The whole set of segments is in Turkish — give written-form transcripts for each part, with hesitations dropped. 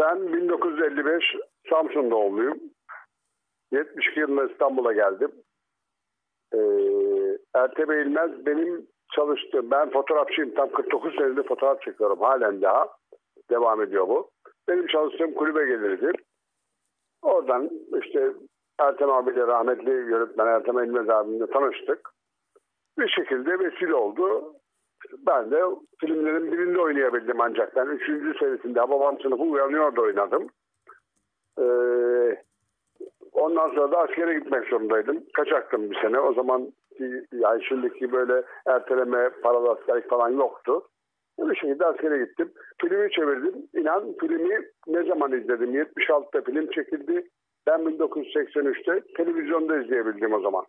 Ben 1955 Samsun doğumluyum. 72 yılında İstanbul'a geldim. Ertem İlmez benim çalıştığım, ben fotoğrafçıyım, tam 49 senedir fotoğraf çekiyorum, halen daha devam ediyor bu. Benim çalıştığım kulübe gelirdi. Oradan işte Ertem abiyle, rahmetli yönetmen Ertem İlmez abimle tanıştık. Bir şekilde vesile oldu. Ben de filmlerin birinde oynayabildim ancak. Ben 3. serisinde Hababam Sınıfı Uyanıyor'da oynadım. Ondan sonra da askere gitmek zorundaydım. Kaçaktım bir sene. O zaman yani şimdiki böyle erteleme, paralı askerlik falan yoktu. Bir şekilde askere gittim. Filmi çevirdim. İnan filmi ne zaman izledim? 76'da film çekildi. Ben 1983'te televizyonda izleyebildim o zaman.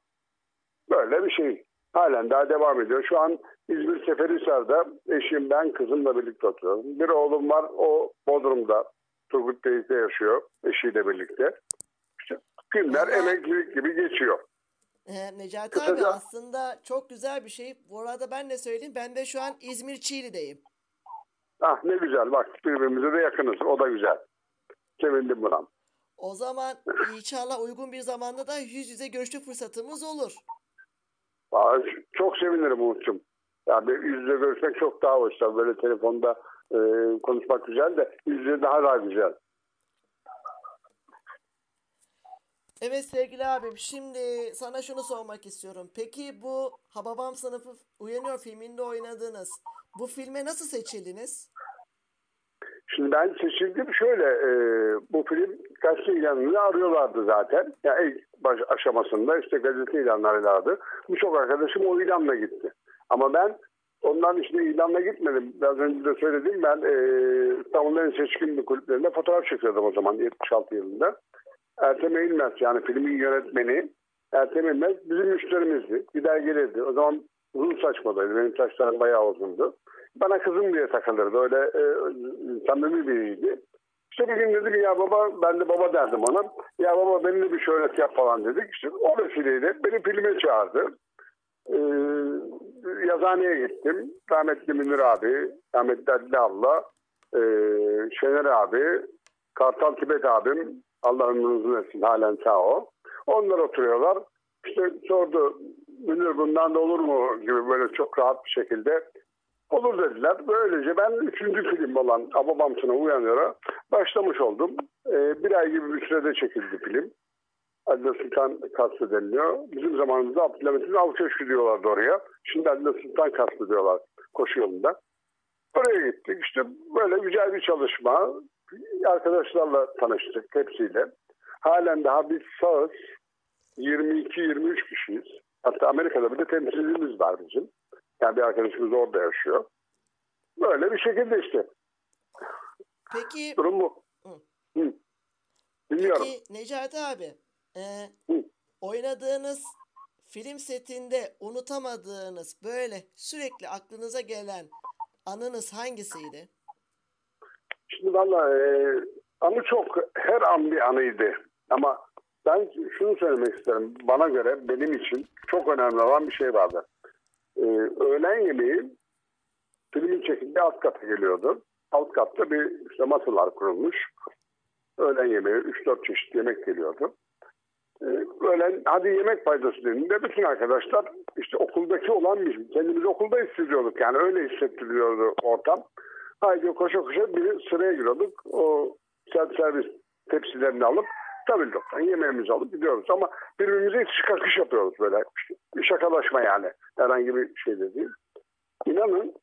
Böyle bir şey. Halen daha devam ediyor. Şu an İzmir Seferihisar'da eşim, ben, kızımla birlikte oturuyorum. Bir oğlum var. O Bodrum'da, Turgut Bey'de yaşıyor. Eşiyle birlikte. İşte günler emeklilik gibi geçiyor. Necati abi aslında çok güzel bir şey. Bu arada ben de söyleyeyim. Ben de şu an İzmir Çiğli'deyim. Ah ne güzel. Bak birbirimize de yakınız. O da güzel. Sevindim buna. O zaman inşallah uygun bir zamanda da yüz yüze görüşme fırsatımız olur. Çok sevinirim Umut'cum. Yani yüz yüze görüşmek çok daha hoş. Böyle telefonda konuşmak güzel de yüz yüze daha güzel. Evet sevgili abim, şimdi sana şunu sormak istiyorum. Peki bu Hababam Sınıfı Uyanıyor filminde oynadınız. Bu filme nasıl seçildiniz? Şimdi ben seçildim şöyle. Bu film gazete ilanını arıyorlardı zaten. Yani ilk baş aşamasında işte gazete ilanları aradı. Birçok arkadaşım o ilanla gitti. Ama ben ondan işte ilanla gitmedim. Biraz önce de söyledim. Ben İstanbul'un seçkin bir kulüplerinde fotoğraf çekiyordum o zaman 76 yılında. Ertem İlmez, yani filmin yönetmeni Ertem İlmez bizim müşterimizdi. Gider gelirdi. O zaman uzun saçmadaydı. Benim saçlarım bayağı uzundu. Bana kızım diye takılırdı. Öyle samimi biriydi. İşte bir gün dedi ki ya baba, ben de baba derdim ona. Ya baba benimle bir şöhret yap falan dedik. İşte o vesileyle beni filme çağırdı. Yazıhaneye gittim. Rahmetli Münir abi, rahmetli Adile abla, Şener abi, Kartal Kibet abim, Allah ömrünüzün etsin, halen sağ o. Onlar oturuyorlar. İşte sordu, Münir bundan da olur mu gibi, böyle çok rahat bir şekilde. Olur dediler. Böylece ben 3. film olan Hababam Sınıfı Uyanıyor'a başlamış oldum. Bir ay gibi bir sürede çekildi film. Adile Sultan Kasrı deniliyor. Bizim zamanımızda Abdülhamit'in Avköşkü diyorlardı oraya. Şimdi Adile Sultan Kasrı diyorlar koşu yolunda. Oraya gittik. İşte böyle güzel bir çalışma. Arkadaşlarla tanıştık hepsiyle. Halen daha biz sağız. 22-23 kişiyiz. Hatta Amerika'da bir de temsilcimiz var bizim. Yani bir arkadaşımız orada yaşıyor. Böyle bir şekilde işte. Peki. Durum bu. Hı. Bilmiyorum. Peki Necati abi. Oynadığınız film setinde unutamadığınız, böyle sürekli aklınıza gelen anınız hangisiydi? Şimdi valla anı çok, her an bir anıydı. Ama ben şunu söylemek isterim. Bana göre, benim için çok önemli olan bir şey vardı. Öğlen yemeği filmin çekildiği alt kata geliyordu. Alt katta bir işte masalar kurulmuş. Öğlen yemeği 3-4 çeşit yemek geliyordu. Öğlen hadi yemek paydası dediğinde bütün arkadaşlar işte okuldaki olan bir, kendimizi okulda hissediyorduk. Yani öyle hissettiriyordu ortam. Haydi koşa koşa bir sıraya giriyorduk. O servis tepsilerini alıp tabildoktan yemeğimizi alıp gidiyoruz. Ama birbirimize çıkarkış yapıyoruz böyle. Şakalaşma yani. Herhangi bir şey de değil. İnanın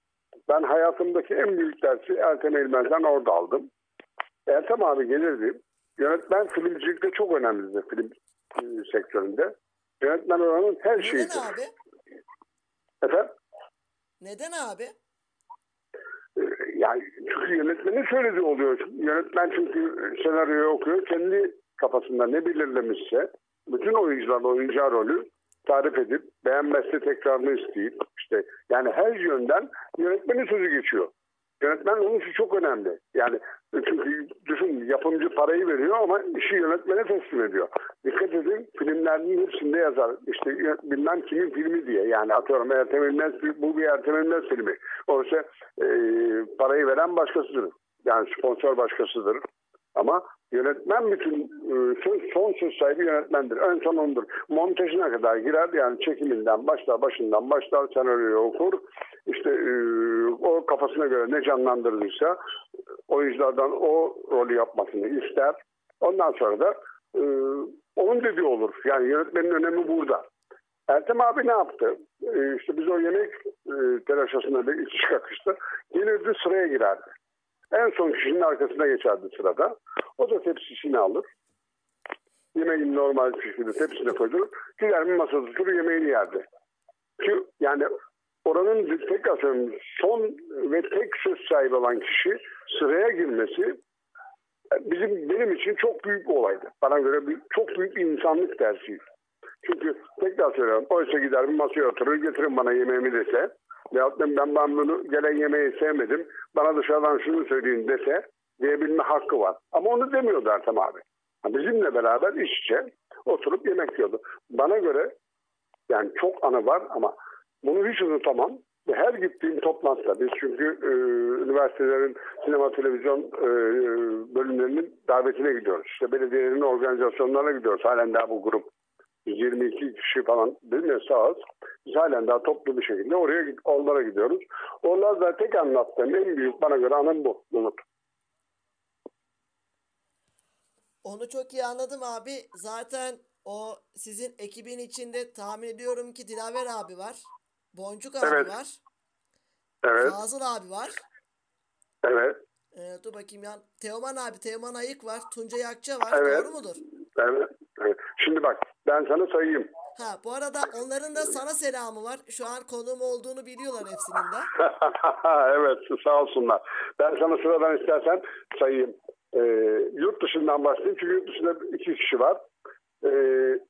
ben hayatımdaki en büyük dersi Ertem İlmez'den orada aldım. Ertem abi gelirdi. Yönetmen filmcilikte çok önemlidir, film sektöründe. Yönetmen oranın her şeyidir. Neden abi? Efendim? Neden abi? Yani çünkü yönetmenin söylediği oluyor. Yönetmen çünkü senaryoyu okuyor. Kendi kafasında ne belirlemişse bütün oyuncularla oyuncu rolü tarif edip beğenmezse tekrarını isteyip işte yani her yönden yönetmenin sözü geçiyor. Yönetmen onun için çok önemli. Yani çünkü düşün, yapımcı parayı veriyor ama işi yönetmene teslim ediyor. Dikkat edin, filmlerin hepsinde yazar. İşte bilmem kimin filmi diye. Yani atıyorum Ertem İlmez, bu bir Ertem İlmez filmi. Oysa parayı veren başkasıdır. Yani sponsor başkasıdır. Ama yönetmen bütün son söz sahibi yönetmendir. Ön son ondur. Montajına kadar girer, yani çekiminden başlar, senaryoyu okur. İşte o kafasına göre ne canlandırırsa oyunculardan o rolü yapmasını ister. Ondan sonra da onun dediği olur. Yani yönetmenin önemi burada. Ertem abi ne yaptı? İşte biz o yemek telaşasında bir iç kakıştı. Gelirdi, sıraya girerdi. En son kişinin arkasına geçerdi sırada. O da tepsisini alır. Yemeğin normal şekilde tepsisine koyulur. Gider mi masada oturur, yemeğini yerdi. Ki yani oranın tekrar söylüyorum, son ve tek söz sahibi olan kişi sıraya girmesi benim için çok büyük bir olaydı. Bana göre çok büyük bir insanlık dersiydi. Çünkü tekrar söylüyorum, oysa gider bir masaya oturur, getirin bana yemeğimi dese veyahut ben bunu gelen yemeği sevmedim, bana dışarıdan şunu söyleyin dese diyebilme hakkı var. Ama onu demiyordu Ertem abi. Bizimle beraber iç içe oturup yemek yiyordu. Bana göre yani çok anı var ama bunu hiç unutamam. Ve her gittiğim toplantıda biz çünkü üniversitelerin sinema televizyon bölümlerinin davetine gidiyoruz. İşte belediyelerin organizasyonlarına gidiyoruz. Halen daha bu grup 22 kişi falan bilmiyor sağ olsun. Biz halen daha toplu bir şekilde onlara gidiyoruz. Onlar da tek anlattığım en büyük bana göre anım bu. Unut. Onu çok iyi anladım abi. Zaten o sizin ekibin içinde tahmin ediyorum ki Dilaver abi var. Boncuk abi evet. Var. Evet. Fazıl abi var. Evet. Dur bakayım ya. Teoman abi, Teoman Ayık var. Tuncay Akça var. Evet. Doğru mudur? Evet. Evet. Şimdi bak ben sana sayayım. Ha, bu arada onların da sana selamı var. Şu an konuğum olduğunu biliyorlar hepsinin de. Evet, sağ olsunlar. Ben sana sıradan istersen sayayım. Yurt dışından başlayayım. Çünkü yurt dışında 2 kişi var.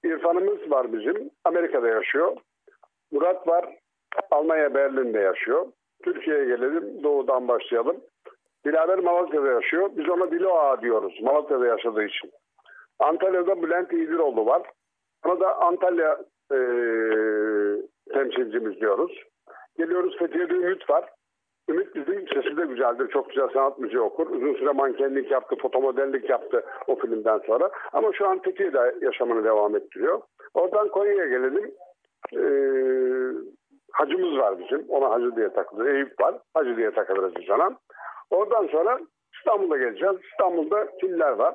İrfan'ımız var bizim. Amerika'da yaşıyor. Murat var. Almanya Berlin'de yaşıyor. Türkiye'ye gelelim. Doğudan başlayalım. Dilaver Malatya'da yaşıyor. Biz ona Dilo Ağa diyoruz. Malatya'da yaşadığı için. Antalya'da Bülent İdiroğlu var. Ona da Antalya temsilcimiz diyoruz. Geliyoruz Fethiye'de Ümit var. Ümit bizim sesi de güzeldir. Çok güzel sanat müziği okur. Uzun süre mankenlik yaptı, fotomodellik yaptı o filmden sonra. Ama şu an Fethiye'de yaşamını devam ettiriyor. Oradan Konya'ya gelelim. Hacımız var bizim. Ona Hacı diye takılır. Eyüp var. Hacı diye takılırız biz ona. Oradan sonra İstanbul'a geleceğiz. İstanbul'da kimler var?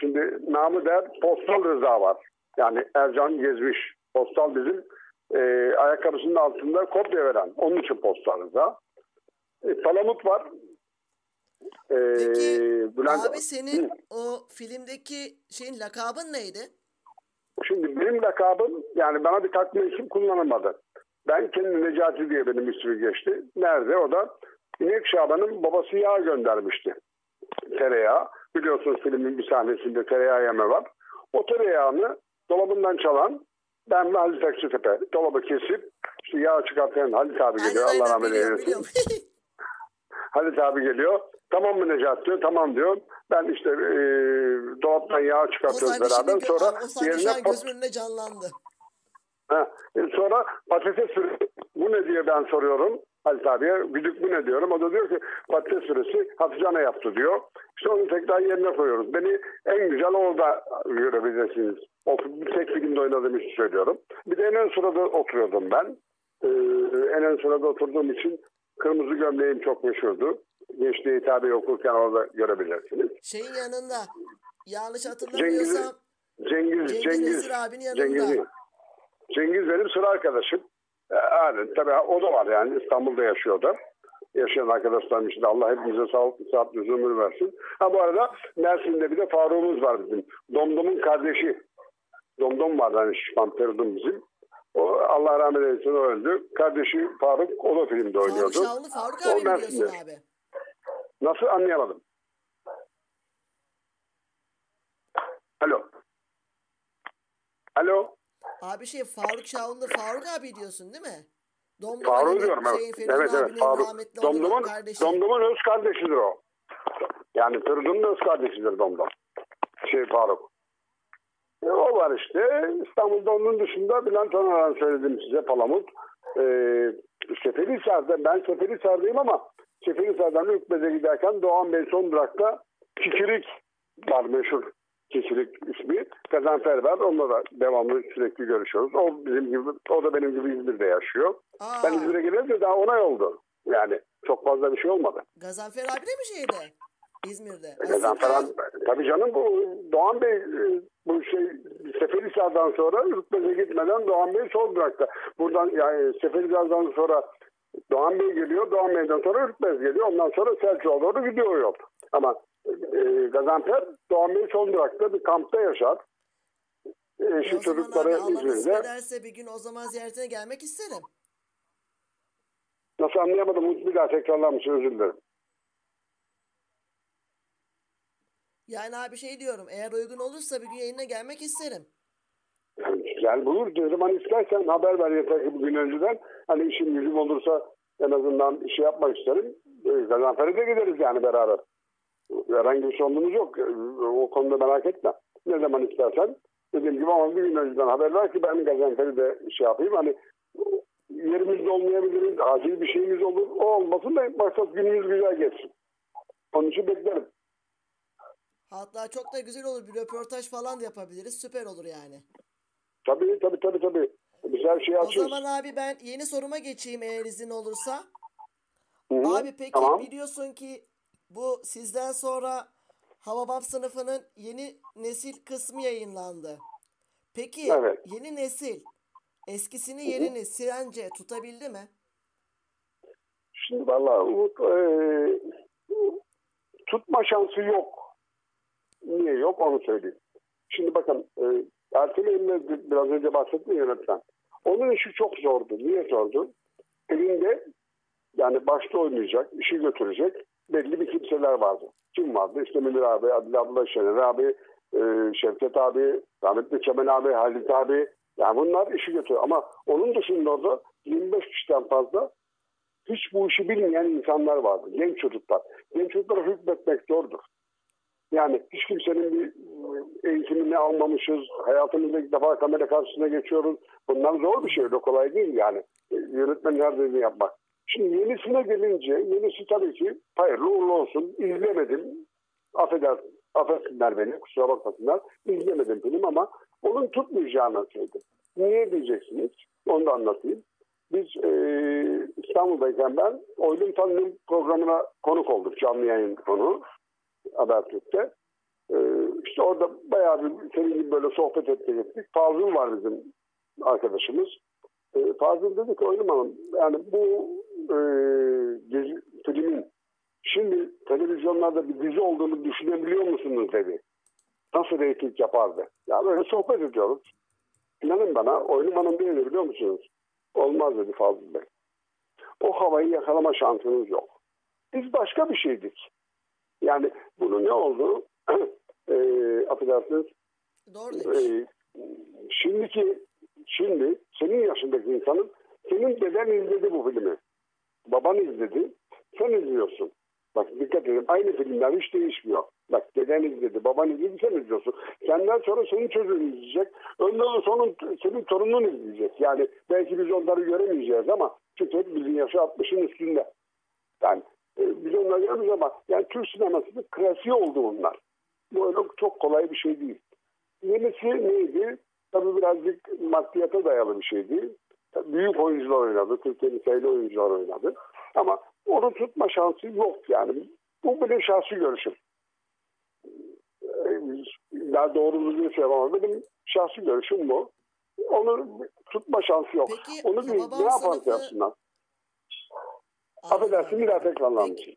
Şimdi namı değer Postal Rıza var. Yani Ercan Gezmiş. Postal bizim ayakkabısının altında kopya veren. Onun için Postal Rıza. Palamut var. Peki Bülent... abi senin o filmdeki şeyin lakabın neydi? Şimdi benim lakabım yani bana bir takma isim kullanılmadı. Ben kendi Necati diye benim ismi geçti. Nerede? O da İnek Şaban'ın babası yağ göndermişti. Tereyağı. Biliyorsunuz filmin bir sahnesinde tereyağı yeme var. O tereyağını dolabından çalan ben ve Halit Akçatepe. Dolabı kesip işte yağ çıkartan Halit abi geliyor. Aynen, Allah rahmet eylesin. Halit abi geliyor. Tamam mı Necati diyor. Tamam diyor. Ben işte dolaptan yağ çıkartıyoruz beraber. Sonra yerine gözümün önüne canlandı. Sonra patates süresi bu ne diye ben soruyorum Halit abiye. Güdük bu ne diyorum. O da diyor ki patates süresi Hatice Ana yaptı diyor. İşte onu tekrar yerine koyuyoruz. Beni en güzel orada görebilirsiniz. O tek filmde oynadığım için söylüyorum. Bir de en ön sırada oturuyordum ben. En ön sırada oturduğum için kırmızı gömleğim çok meşhurdu. Gençliğe hitabeyi okurken orada görebilirsiniz. Şeyin yanında yanlış hatırlamıyorsam Cengiz Esir abinin yanında. Cengiz benim sıra arkadaşım. Yani, tabii o da var yani İstanbul'da yaşıyor da. Yaşayan arkadaşlarım için de Allah hepimize sağlıklı, sağlıklı ömür versin. Ha bu arada Mersin'de bir de Faruk'umuz var bizim. Domdom'un kardeşi. Domdom vardı hani şişman Feridun bizim. O Allah rahmet eylesin o öldü. Kardeşi Faruk o da filmde oynuyordu. Faruk abi mi diyorsun abi? Nasıl anlayamadım. Alo. Abi Faruk Şahlı'nı Faruk abi diyorsun değil mi? Faruk diyorum evet. Evet Faruk. Domdom'un öz kardeşidir o. Yani Feridun'un öz kardeşidir Domdom. Faruk. O var işte. İstanbul'da onun dışında Bülent Onar'dan söyledim size Palamut. Seferihisar'da ben Seferihisar'dayım ama Seferihisar'dan Ülkmez'e giderken Doğan Bey son durakta Kikirik var, meşhur kişilik ismi. Gazanfer var. Onunla da devamlı sürekli görüşüyoruz. O bizim gibi, o da benim gibi İzmir'de yaşıyor. Aa. Ben İzmir'e gelince daha onay oldu. Yani çok fazla bir şey olmadı. Gazanfer abi de mi şeydi? İzmir'de. Gazanfer abi. Tabii canım, bu Doğan Bey bu şey Seferihisar'dan sonra Rütbez'e gitmeden Doğan Bey sol bıraktı. Buradan yani Seferihisar'dan sonra Doğan Bey geliyor. Doğan Bey'den sonra Rütbez geliyor. Ondan sonra Selçuk'a doğru gidiyor yol. Ama Gazanfer Doğan Bey son durakta bir kampta yaşar. Şu çocuklara İzmir'de. Allah derse bir gün o zaman ziyaretine gelmek isterim. Nasıl anlayamadım? Bir daha tekrarlamış, özür dilerim. Yani abi şey diyorum, eğer uygun olursa bir gün yayına gelmek isterim. Yani gel bulur. Ne zaman istersen haber ver yeter ki bugün önceden. Hani işim yüzüm olursa en azından işi yapmak isterim. Gazanfer'e de gideriz yani beraber. Herhangi bir sorunumuz yok. O konuda merak etme. Ne zaman istersen. Dediğim gibi ama bir gün önceden haber ver ki ben Gaziantep'e de şey yapayım. Hani yerimizde olmayabiliriz. Acil bir şeyimiz olur. O olmasın da maksat günümüz güzel geçsin. Onun için beklerim. Hatta çok da güzel olur. Bir röportaj falan da yapabiliriz. Süper olur yani. Tabii. Biz her şeyi açıyoruz. O zaman abi ben yeni soruma geçeyim eğer izin olursa. Hı-hı. Abi peki tamam. Biliyorsun ki bu sizden sonra Hababam Sınıfı'nın yeni nesil kısmı yayınlandı. Peki evet. Yeni nesil eskisini yerini sence tutabildi mi? Şimdi vallahi Umut tutma şansı yok. Niye yok onu söyleyeyim. Şimdi bakın Ertem İlmez biraz önce bahsettim yönetmen. Onun işi çok zordu. Niye zordu? Elinde yani başta oynayacak, işi götürecek belli bir kimseler vardı. Kim vardı? İşte Münir abi, Adile abla, Şener abi, Şevket abi, Rahmetli Çemen abi, Halit abi. Yani bunlar işi götürüyor. Ama onun dışında orada 25 kişiden fazla hiç bu işi bilmeyen insanlar vardı. Genç çocuklar. Genç çocuklara hükmetmek zordur. Yani hiç kimsenin bir eğitimini almamışız. Hayatımızda ilk defa kamera karşısına geçiyoruz. Bunlar zor bir şey. Öyle kolay değil yani. Yönetmenin her dediğini yapmak. Şimdi yenisine gelince, yenisi tabii ki hayırlı uğurlu olsun. İzlemedim. Affetsinler beni, kusura bakmasınlar. İzlemedim film ama onun tutmayacağını söyledim. Niye diyeceksiniz? Onu da anlatayım. Biz İstanbul'dayken ben Oylum Tanrım programına konuk olduk. Canlı yayın konuğu Habertürk'te. İşte orada bayağı bir senin gibi böyle sohbet ettik. Fazıl var bizim arkadaşımız. Fazıl dedi ki Oylum Hanım yani bu filmin şimdi televizyonlarda bir dizi olduğunu düşünebiliyor musunuz dedi. Nasıl reyting yapardı? Ya böyle sohbet ediyoruz. İnanın bana Oylum Hanım değildi biliyor musunuz? Olmaz dedi Fazıl Bey. O havayı yakalama şansınız yok. Biz başka bir şeydik. Yani bunun ne olduğu affedersiniz. Doğru değil. Şimdi senin yaşındaki insanın senin deden izledi bu filmi. Baban izledi. Sen izliyorsun. Bak dikkat edin. Aynı filmler hiç değişmiyor. Bak deden izledi. Baban izledi. Sen izliyorsun. Senden sonra senin çocuğun izleyecek. Ondan sonra senin torunun izleyecek. Yani belki biz onları göremeyeceğiz ama çünkü hepimizin yaşı 60'ın üstünde. Yani biz onları görürüz ama yani Türk sinemasının klasiği oldu bunlar. Bu öyle çok kolay bir şey değil. Yenisi neydi? Tabii birazcık maddiyata dayalı bir şeydi. Büyük oyuncular oynadı. Türkiye'nin sayılı oyuncular oynadı. Ama onu tutma şansı yok yani. Bu bile şahsi görüşüm. Daha doğruluğunu söylemem. Benim şahsi görüşüm bu. Onu tutma şansı yok. Peki, onu ne yaparsa yapsınlar. Affedersin bir daha tekrarlanmışsın.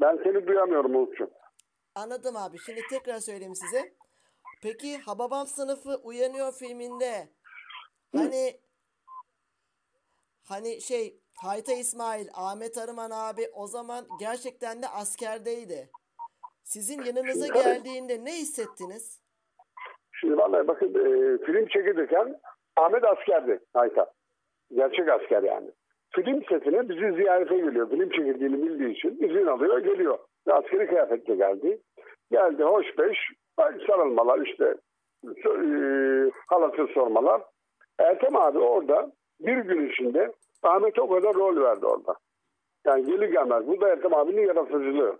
Ben seni duyamıyorum Uğur'cum. Anladım abi. Şimdi tekrar söyleyeyim size. Peki Hababam Sınıfı Uyanıyor filminde hani şey Hayta İsmail, Ahmet Arıman abi o zaman gerçekten de askerdeydi. Sizin yanınıza geldiğinde ne hissettiniz? Şimdi vallahi bakın film çekilirken Ahmet askerdi Hayta. Gerçek asker yani. Film setine bizi ziyarete geliyor. Film çekildiğini bildiği için izin alıyor geliyor. Ve askeri kıyafetle geldi. Geldi hoş beş. Sarılmalar işte halatı sormalar. Ertem abi orada bir gün içinde Ahmet'e o kadar rol verdi orada. Yani geri gelmez. Bu da Ertem abinin yaratıcılığı.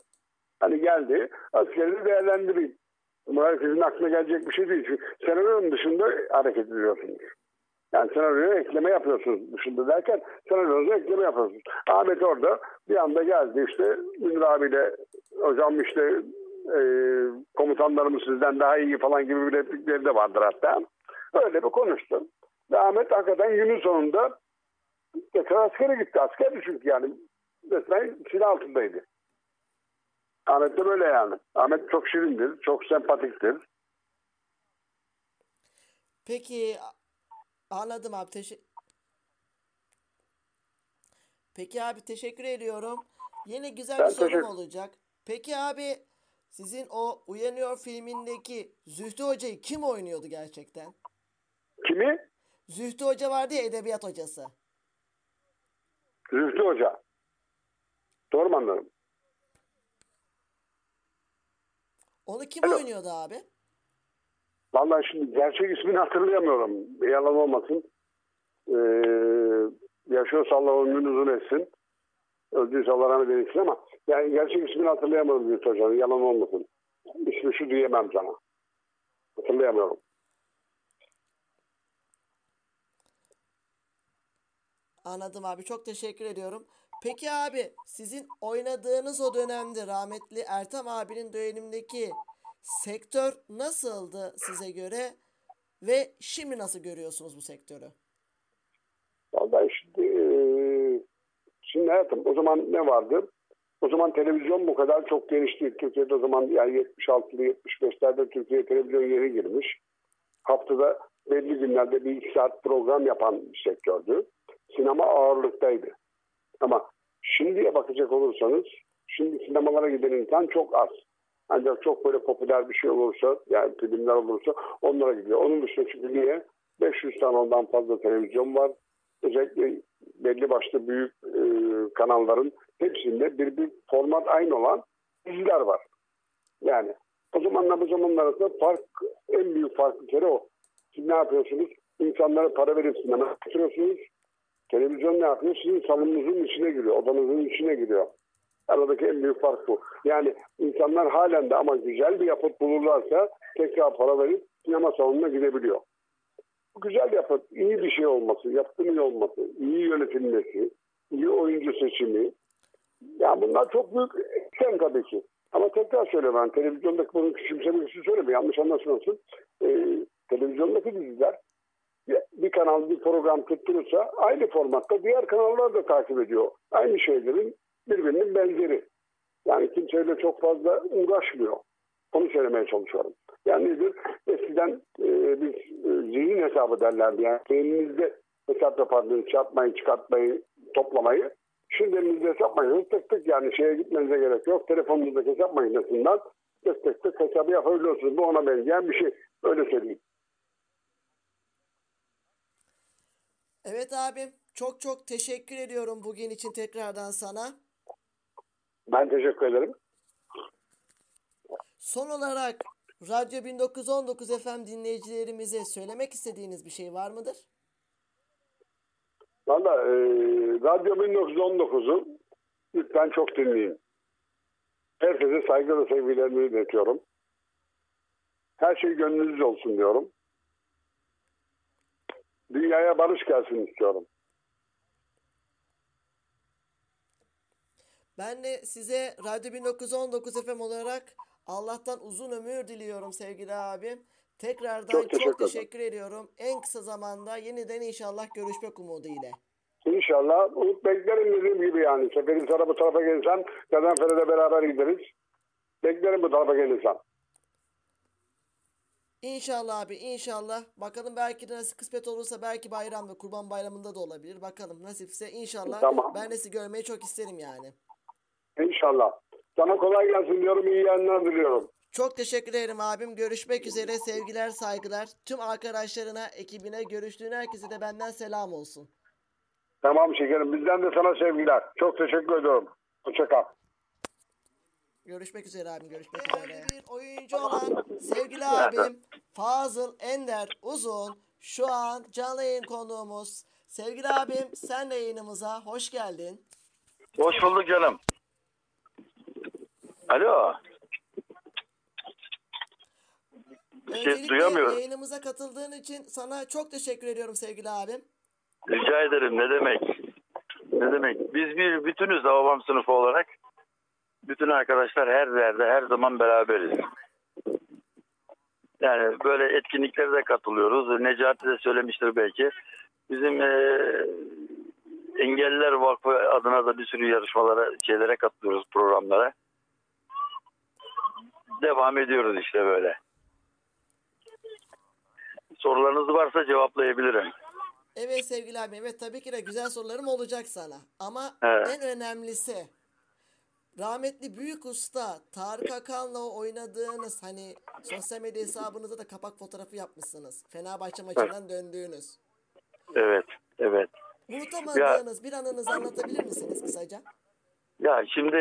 Hani geldi. Askerini değerlendireyim. Ama herkesin aklına gelecek bir şey değil. Çünkü senaryonun dışında hareket ediyorsunuz. Yani senaryoya ekleme yapıyorsunuz. Dışında derken senaryonuza ekleme yapıyorsunuz. Ahmet orada bir anda geldi işte Münir abiyle hocam işte komutanlarımız sizden daha iyi falan gibi bir replikleri de vardır hatta. Öyle bir konuştu. Ve Ahmet hakikaten günün sonunda tekrar askere gitti. Askerdi çünkü yani resmen silah altındaydı. Ahmet de böyle yani. Ahmet çok şirindir, çok sempatiktir. Peki anladım abi. Peki abi teşekkür ediyorum. Yine güzel bir sorum olacak. Peki abi sizin o Uyanıyor filmindeki Zühtü Hoca'yı kim oynuyordu gerçekten? Kimi? Zühtü Hoca vardı ya, edebiyat hocası. Zühtü Hoca. Doğru mu anlarım? Onu kim oynuyordu abi? Vallahi şimdi gerçek ismini hatırlayamıyorum. Yalan olmasın. Yaşıyorsa Allah ömrünü uzun etsin. Öldüyse Allah rahmet eylesin ama yani gerçek ismini hatırlayamadım Zühtü Hoca'nın. Yalan olmasın. İsmi şu diyemem sana. Hatırlayamıyorum. Anladım abi. Çok teşekkür ediyorum. Peki abi sizin oynadığınız o dönemde rahmetli Ertem abinin dönemindeki sektör nasıldı size göre ve şimdi nasıl görüyorsunuz bu sektörü? Vallahi şimdi hayatım o zaman ne vardı? O zaman televizyon bu kadar çok genişti. Türkiye'de o zaman yani 76'lı 75'lerde Türkiye televizyon yeni girmiş. Haftada belli günlerde bir iki saat program yapan bir sektördü. Sinema ağırlıktaydı. Ama şimdiye bakacak olursanız şimdi sinemalara giden insan çok az. Ancak çok böyle popüler bir şey olursa yani filmler olursa onlara gidiyor. Onun dışında çünkü niye? 500 tane ondan fazla televizyon var. Özellikle belli başlı büyük kanalların hepsinde bir format aynı olan diziler var. Yani o zamanla bu zamanlar arasında en büyük fark bir kere o. Siz ne yapıyorsunuz? İnsanlara para verip sinemaya götürüyorsunuz. Televizyon ne yapıyor? Sizin salonunuzun içine giriyor. Odanızın içine giriyor. Aradaki en büyük fark bu. Yani insanlar halen de ama güzel bir yapıt bulurlarsa tekrar para verip sinema salonuna gidebiliyor. Bu güzel yapıt, iyi bir şey olması, yaptığın iyi olması, iyi yönetilmesi, iyi oyuncu seçimi. Yani bunlar çok büyük etken tabii ki. Ama tekrar söylüyorum ben televizyondaki bunu küçümsemek için söyleme. Yanlış anlaşılmasın. Televizyondaki diziler bir kanal bir program tutturursa aynı formatta diğer kanallar da takip ediyor. Aynı şeylerin birbirinin benzeri. Yani kimseyle çok fazla uğraşmıyor. Onu söylemeye çalışıyorum. Yani nedir? Eskiden biz zihin hesabı derlerdi. Yani elinizde hesap yapardınız. Çarpmayı, çıkartmayı, toplamayı. Şimdi elinizde hesap makinesi tık tık yani şeye gitmenize gerek yok. Telefonunuzdaki hesap makinesinden tık tık hesabı yapabiliyorsunuz. Bu ona benzeyen bir şey. Öyle söyleyeyim. Evet abim çok teşekkür ediyorum bugün için tekrardan sana. Ben teşekkür ederim. Son olarak Radyo 1919 FM dinleyicilerimize söylemek istediğiniz bir şey var mıdır? Valla Radyo 1919'u lütfen çok dinleyin. Herkese saygı ve sevgilerimi iletiyorum. Her şey gönlünüzce olsun diyorum. Dünyaya barış gelsin istiyorum. Ben de size Radyo 1919 FM olarak Allah'tan uzun ömür diliyorum sevgili abim. Tekrardan çok teşekkür ediyorum. En kısa zamanda yeniden inşallah görüşmek umuduyla. İnşallah. Umut beklerim dediğim gibi yani. Seferin sana bu tarafa gelirsen Gazenfer'e beraber gideriz. Beklerim bu tarafa gelirsen. İnşallah abi inşallah. Bakalım belki de nasıl kısmet olursa belki bayram ve kurban bayramında da olabilir. Bakalım nasipse inşallah. Tamam. Ben de sizi görmeyi çok isterim yani. İnşallah. Sana kolay gelsin diyorum. İyi yayınlar diliyorum. Çok teşekkür ederim abim. Görüşmek üzere. Sevgiler, saygılar. Tüm arkadaşlarına, ekibine, görüştüğün herkese de benden selam olsun. Tamam şekerim. Bizden de sana sevgiler. Çok teşekkür ediyorum. Hoşça kal. Görüşmek üzere abim, görüşmek üzere. Bir oyuncu olan sevgili abim Fazıl Ender Uzun şu an canlı yayın konuğumuz. Sevgili abim sen de yayınımıza hoş geldin. Hoş bulduk canım. Alo. Öncelikle duyamıyorum. Yayınımıza katıldığın için sana çok teşekkür ediyorum sevgili abim. Rica ederim, ne demek. Ne demek. Biz bir bütünüz Hababam Sınıfı olarak. Bütün arkadaşlar her yerde, her zaman beraberiz. Yani böyle etkinliklere de katılıyoruz. Necati de söylemiştir belki. Bizim Engelliler Vakfı adına da bir sürü yarışmalara, şeylere katılıyoruz, programlara. Devam ediyoruz işte böyle. Sorularınız varsa cevaplayabilirim. Evet sevgili abi, evet tabii ki de güzel sorularım olacak sana. Ama evet, en önemlisi rahmetli büyük usta Tarık Akan'la oynadığınız, hani sosyal medya hesabınıza da kapak fotoğrafı yapmışsınız. Fenerbahçe maçından döndüğünüz. Evet, evet. Unutamadığınız bir anınızı anlatabilir misiniz kısaca? Ya şimdi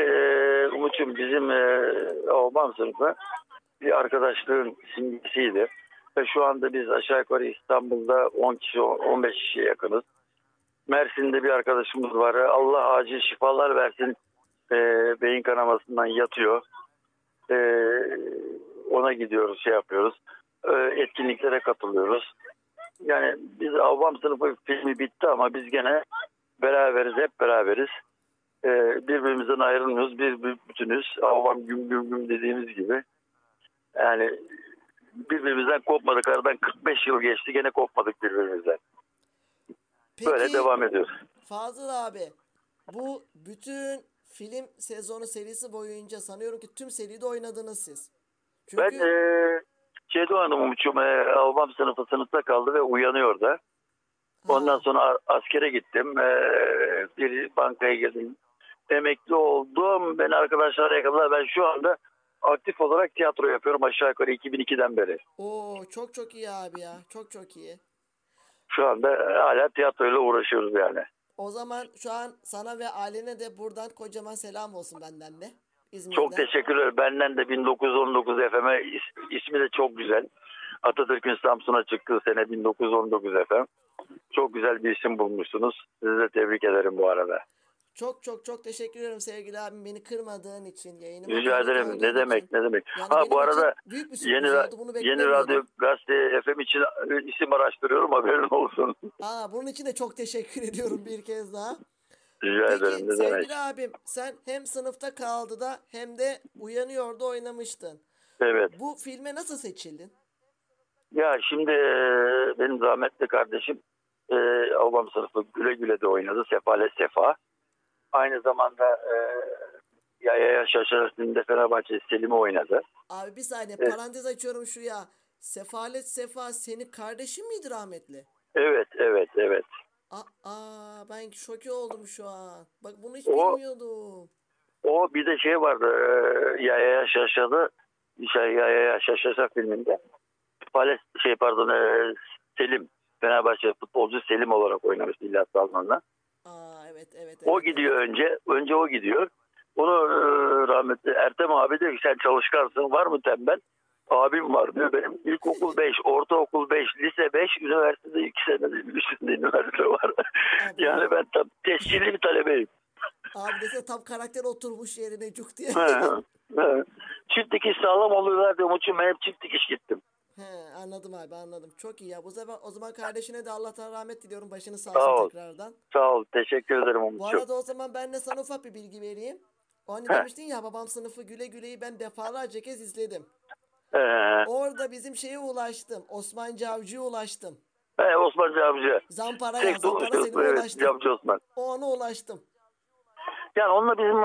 Umut'cum, bizim Obam sınıfı bir arkadaşlığın simgesiydi. Ve şu anda biz aşağı yukarı İstanbul'da 10 kişi, 15 kişiye yakınız. Mersin'de bir arkadaşımız var. Allah acil şifalar versin. Beyin kanamasından yatıyor. Ona gidiyoruz, şey yapıyoruz. Etkinliklere katılıyoruz. Yani biz Hababam Sınıfı filmi bitti ama biz gene beraberiz, hep beraberiz. Birbirimizden ayrılmıyoruz, bir bütünüz. Hababam güm güm güm dediğimiz gibi. Yani birbirimizden kopmadık. Aradan 45 yıl geçti, gene kopmadık birbirimizden. Peki, böyle devam ediyoruz. Fazıl abi, bu bütün film sezonu serisi boyunca sanıyorum ki tüm seride oynadınız siz. Çünkü... Ben Cedo Hanım'cum Hababam Sınıfı sınıfta kaldı ve uyanıyor da. Ondan sonra askere gittim. Bir bankaya girdim. Emekli oldum. Ben arkadaşlara yakaladım. Ben şu anda aktif olarak tiyatro yapıyorum aşağı yukarı 2002'den beri. Oo, çok çok iyi abi ya. Çok çok iyi. Şu anda hala tiyatroyla uğraşıyoruz yani. O zaman şu an sana ve ailene de buradan kocaman selam olsun benden de. İzmir'den. Çok teşekkürler. Benden de 1919 FM'e ismi de çok güzel. Atatürk'ün Samsun'a çıktığı sene 1919 FM. Çok güzel bir isim bulmuşsunuz. Sizi de tebrik ederim bu arada. Çok çok çok teşekkür ederim sevgili abim, beni kırmadığın için. Yayınımı rica ederim. Ne demek için. Ne demek. Yani bu arada yeni Radyo Gazete FM için isim araştırıyorum, haberin olsun. Bunun için de çok teşekkür ediyorum bir kez daha. Rica ederim. Ne sevgili demek. Abim, sen hem sınıfta kaldı da hem de uyanıyordu oynamıştın. Evet. Bu filme nasıl seçildin? Ya şimdi benim rahmetli kardeşim Hababam Sınıfı güle güle de oynadı. Sefale Sefa. Aynı zamanda Yaya Şaşırası'nda Fenerbahçe Selim'i oynadı. Abi bir saniye parantez açıyorum şu ya. Sefalet Sefa senin kardeşin miydi rahmetli? Evet. Aa, ben şoke oldum şu an. Bak bunu hiç bilmiyordum. O bir de şey vardı. Yaya Şaşırası filminde. Selim. Fenerbahçe futbolcu Selim olarak oynamıştı İlyas Salman'la. Evet. O gidiyor önce o gidiyor. Onu rahmetli Ertem abi diyor ki sen çalışkansın, var mı tembel? Abim var diyor, benim ilkokul 5, ortaokul 5, lise 5, üniversitede 2 senedir üstünde üniversite var. Abi, yani ben tam tescilli bir talebeyim. Abi dese tam karakter oturmuş yerine cuk diye. Çift dikiş sağlam oluyorlar diyorum, için ben hep çift dikiş gittim. Anladım abi, anladım. Çok iyi ya. O zaman kardeşine de Allah'tan rahmet diliyorum. Başını sağ olsun tekrardan. Sağ ol. Teşekkür ederim Umut'cum. Bu arada o zaman ben de sana ufak bir bilgi vereyim. Hani demiştin ya Hababam Sınıfı güle güleyi ben defalarca kez izledim. Orada bizim şeye ulaştım. Osman Cavcı'ya ulaştım. Osman Cavcı. Zampara seninle ulaştım. Cavcı Osman. Ona ulaştım. Yani onunla bizim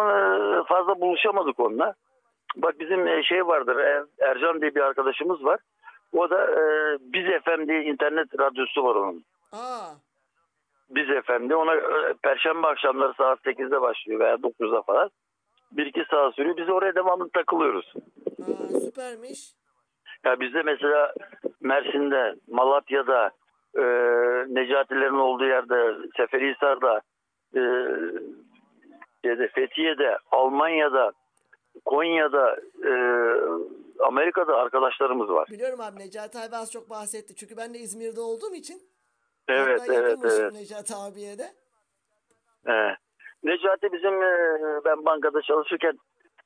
fazla buluşamadık onunla. Bak bizim şey vardır. Ercan diye bir arkadaşımız var. O da Biz FM diye internet radyosu var onun. Biz FM diye. Ona perşembe akşamları saat 8'de başlıyor veya 9'da falan. 1-2 saat sürüyor. Biz oraya devamlı takılıyoruz. Süpermiş. Ya bizde mesela Mersin'de, Malatya'da, Necatilerin olduğu yerde, Seferihisar'da, Fethiye'de, Almanya'da, Konya'da, Amerika'da arkadaşlarımız var. Biliyorum abi, Necati abi az çok bahsetti. Çünkü ben de İzmir'de olduğum için. Evet. Necati abiye de. Necati bizim, ben bankada çalışırken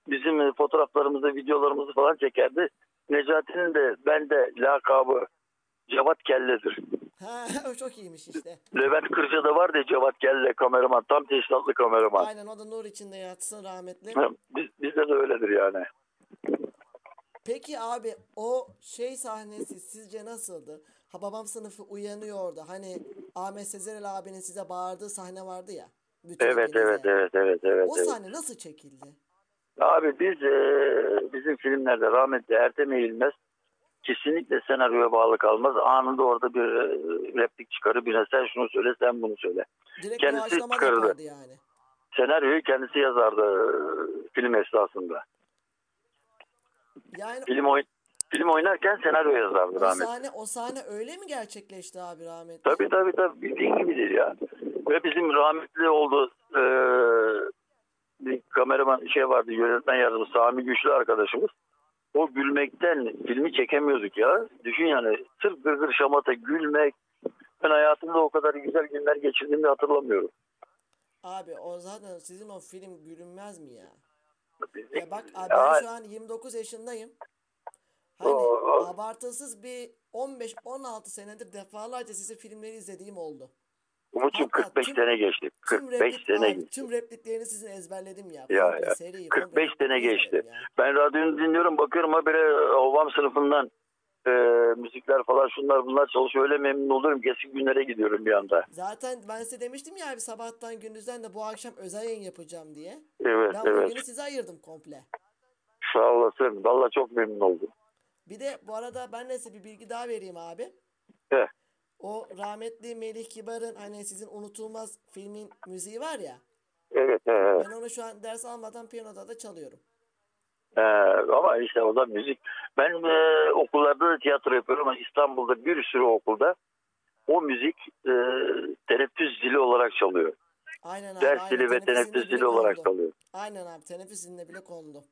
bizim fotoğraflarımızı, videolarımızı falan çekerdi. Necati'nin de ben de lakabı Cevat Kelle'dir. Ha, o çok iyiymiş işte. Levent Kırca da var diye Cevat Kelle kameraman. Tam teşhisatlı kameraman. Aynen, o da nur içinde yatsın rahmetli. Bizde de öyledir yani. Peki abi o şey sahnesi sizce nasıldı? Hababam Sınıfı Uyanıyor'da hani Ahmet Sezerel abinin size bağırdığı sahne vardı ya. Evet. O sahne nasıl çekildi? Abi biz bizim filmlerde rahmetli Ertem İlmez kesinlikle senaryoya bağlı kalmaz. Anında orada bir replik çıkarır. Birine sen şunu söyle, sen bunu söyle. Direkt kendisi çıkarırdı. Yani. Senaryoyu kendisi yazardı film esnasında. Yani film oynarken senaryo yazardı rahmetli. O sahne öyle mi gerçekleşti abi rahmetli? Tabii. Bildiğin gibidir ya. Ve bizim rahmetli oldu bir kameraman şey vardı, yönetmen yardımcısı Sami Güçlü arkadaşımız. O gülmekten filmi çekemiyorduk ya. Düşün yani, sırf gırgır şamata gülmek. Ben hayatımda o kadar güzel günler geçirdiğimi hatırlamıyorum. Abi o zaten sizin o film gülünmez mi ya? Ya bak abi, ben şu an 29 yaşındayım. Hani abartısız bir 15-16 senedir defalarca sizin filmleri izlediğim oldu. Umut'cum 45 sene geçti. 45 sene geçti. Tüm repliklerini sizin ezberledim ya. Ya. Seri, 45 sene geçti. Ya. Ben radyonu dinliyorum, bakıyorum habire Hababam Sınıfı'ndan müzikler falan şunlar bunlar çalışıyor. Öyle memnun olurum. Kesin günlere gidiyorum bir anda. Zaten ben size demiştim ya abi, sabahtan gündüzden de bu akşam özel yayın yapacağım diye. Evet, ben bu günü size ayırdım komple. Sağ olasın. Valla çok memnun oldum. Bir de bu arada ben size bir bilgi daha vereyim abi. Heh. O rahmetli Melih Kibar'ın hani sizin unutulmaz filmin müziği var ya. Evet. Ben onu şu an ders almadan piyanoda da çalıyorum. Ama işte o da müzik. Ben okullarda da tiyatro yapıyorum ama İstanbul'da bir sürü okulda o müzik teneffüs dili olarak çalıyor. Aynen abi. Ders dili ve teneffüs dili olarak çalıyor. Aynen abi, teneffüs diline bile kondu.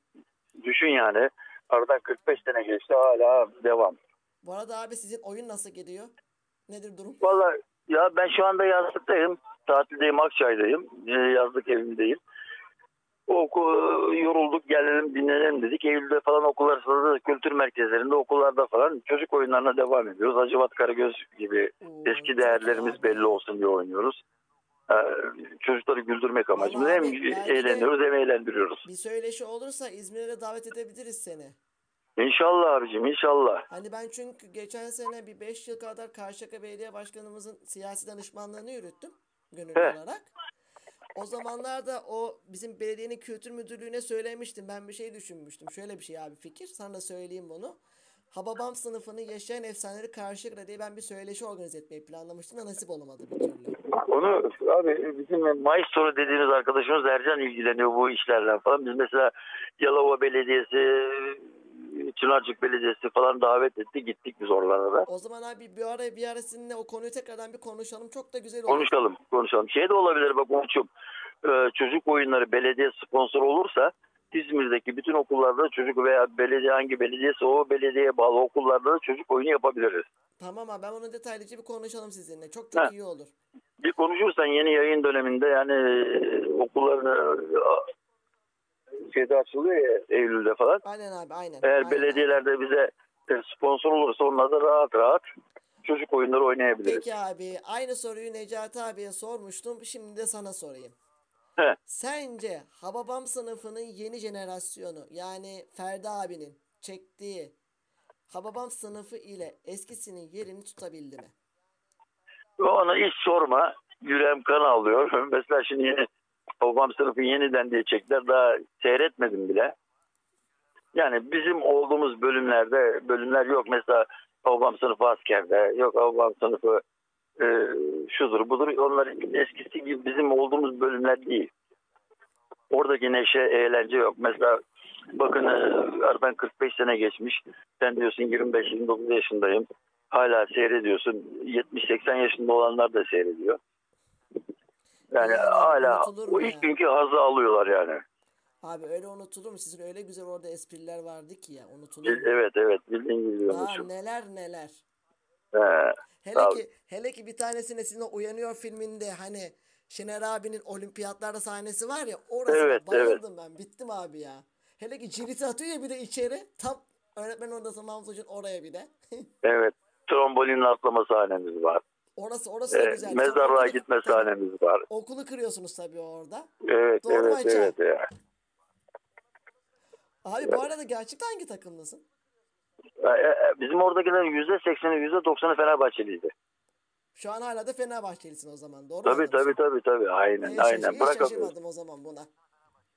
Düşün yani, aradan 45 sene geçti, hala devam. Bu arada abi sizin oyun nasıl gidiyor? Nedir durum? Valla ya ben şu anda yazlıktayım. Tatildeyim, Akçay'dayım. Yazlık evimdeyim. Yorulduk, gelelim dinlenelim dedik. Eylül'de falan okullar sırasında kültür merkezlerinde, okullarda falan çocuk oyunlarına devam ediyoruz. Hacivat Karagöz gibi eski değerlerimiz belli olsun diye oynuyoruz. Çocukları güldürmek amacımız. Hem eğleniyoruz hem eğlendiriyoruz. Bir söyleşi olursa İzmir'e davet edebiliriz seni. İnşallah abicim, inşallah. Hani ben çünkü geçen sene bir 5 yıl kadar Karşıyaka Belediye Başkanımızın siyasi danışmanlığını yürüttüm gönüllü olarak. O zamanlarda o bizim belediyenin kültür müdürlüğüne söylemiştim. Ben bir şey düşünmüştüm. Şöyle bir şey abi fikir. Sana da söyleyeyim bunu. Hababam Sınıfı'nın yaşayan efsaneleri Karşıyaka diye ben bir söyleşi organize etmeyi planlamıştım da nasip olamadı bir türlü. Onu abi bizim maestro dediğiniz arkadaşımız Ercan ilgileniyor bu işlerden falan. Biz mesela Yalova Belediyesi, Çınarcık Belediyesi falan davet etti. Gittik biz oralara da. O zaman abi bir ara sizinle o konuyu tekrardan bir konuşalım. Çok da güzel olur. Konuşalım. Şey de olabilir bak Umut'cum. Çocuk oyunları belediye sponsor olursa İzmir'deki bütün okullarda çocuk veya belediye hangi belediyesi o belediyeye bağlı okullarda da çocuk oyunu yapabiliriz. Tamam abi, ben onu detaylıca bir konuşalım sizinle. Çok iyi olur. Bir konuşursan yeni yayın döneminde yani okulların şeyde açılıyor ya Eylül'de falan. Aynen abi, aynen. Eğer belediyelerde bize sponsor olursa onunla da rahat çocuk oyunları oynayabiliriz. Peki abi, aynı soruyu Necati abiye sormuştum. Şimdi de sana sorayım. He. Sence Hababam Sınıfı'nın yeni jenerasyonu yani Ferdi abinin çektiği Hababam Sınıfı ile eskisinin yerini tutabildi mi? Ona hiç sorma. Yüreğim kan alıyor. Mesela şimdi yeni Babam Sınıfı yeniden diye çektiler. Daha seyretmedim bile. Yani bizim olduğumuz bölümler yok. Mesela Babam Sınıfı askerde. Yok Babam Sınıfı şudur budur. Onlar eskisi gibi bizim olduğumuz bölümler değil. Oradaki neşe, eğlence yok. Mesela bakın ben 45 sene geçmiş. Sen diyorsun 25-29 yaşındayım. Hala seyrediyorsun. 70-80 yaşında olanlar da seyrediyor. Yani hala o ilk günkü hazı alıyorlar yani. Abi öyle unutulur mu? Sizin öyle güzel orada espriler vardı ki ya, unutulur mu? Evet bildiğin gibi unutulur. Neler. Hele ki bir tanesine sizin o Uyanıyor filminde hani Şener abinin olimpiyatlarda sahnesi var ya, orasına bayıldım ben. Bittim abi ya. Hele ki cirit atıyor ya bir de içeri, tam Öğretmen odası Mamsuç'un oraya bir de. Evet. Trombolinle atlama sahnemiz var. Orası da güzel. Mezarlığa gitme sahnemiz var. Okulu kırıyorsunuz tabii orada. Evet. Doğru evet maça. Evet. Yani. Abi evet. Bu arada gerçekten hangi takımlısın? Bizim oradakilerin %80'i %90'ı Fenerbahçeliydi. Şu an hala da Fenerbahçelisin o zaman. Doğru mu? Tabii. Aynen. Hiç şaşırmadım o zaman buna.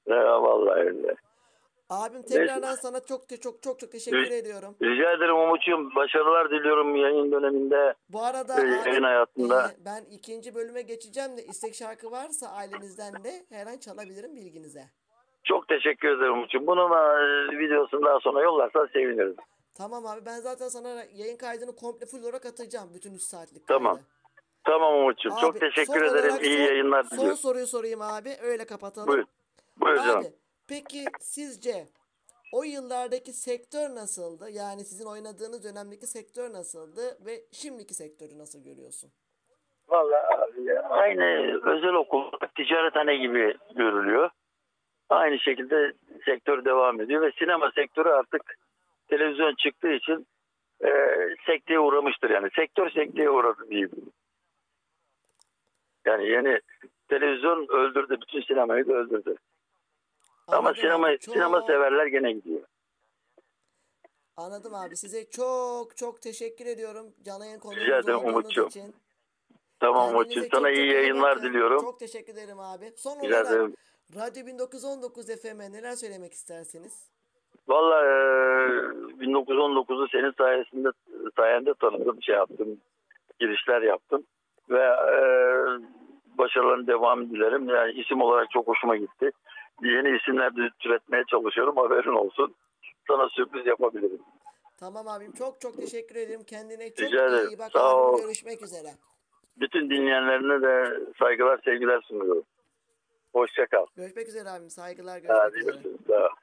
Ya vallahi öyle. Abim tekrardan sana çok teşekkür ediyorum. Rica ederim Umut'cum. Başarılar diliyorum yayın döneminde. Bu arada yayın hayatında. Ben 2. bölüme geçeceğim de istek şarkı varsa ailenizden de her an çalabilirim bilginize. Çok teşekkür ederim Umut'cum. Bunun videosunu daha sonra yollarsan seviniriz. Tamam abi ben zaten sana yayın kaydını komple full olarak atacağım. Bütün 3 saatlik kaydı. Tamam Umut'cum. Çok teşekkür ederim. İyi yayınlar diliyorum. Son soruyu sorayım abi. Öyle kapatalım. Buyur abi, canım. Peki sizce o yıllardaki sektör nasıldı? Yani sizin oynadığınız dönemdeki sektör nasıldı ve şimdiki sektörü nasıl görüyorsun? Vallahi aynı özel okul, ticarethane gibi görülüyor. Aynı şekilde sektör devam ediyor ve sinema sektörü artık televizyon çıktığı için sekteye uğramıştır. Yani sektör sekteye uğradı diyeyim. Yani yeni televizyon öldürdü, bütün sinemayı da öldürdü. Ama sinema severler gene gidiyor. Anladım abi. Size çok teşekkür ediyorum. Canlı yayın konuğumuz olduğunuz için. Tamam Umut'cum. Sana iyi yayınlar diliyorum. Çok teşekkür ederim abi. Son olarak Radyo 1919 FM'e neler söylemek istersiniz? Vallahi 1919'u senin sayende tanıdım. Girişler yaptım. Ve başarılarının devamı dilerim. Yani isim olarak çok hoşuma gitti. Yeni isimler üretmeye çalışıyorum. Haberin olsun. Sana sürpriz yapabilirim. Tamam abim. Çok teşekkür ederim. Kendine çok iyi bak. Görüşmek üzere. Bütün dinleyenlerine de saygılar, sevgiler sunuyorum. Hoşça kal. Görüşmek üzere abim. Saygılar, görüşmek üzere. Sağ ol.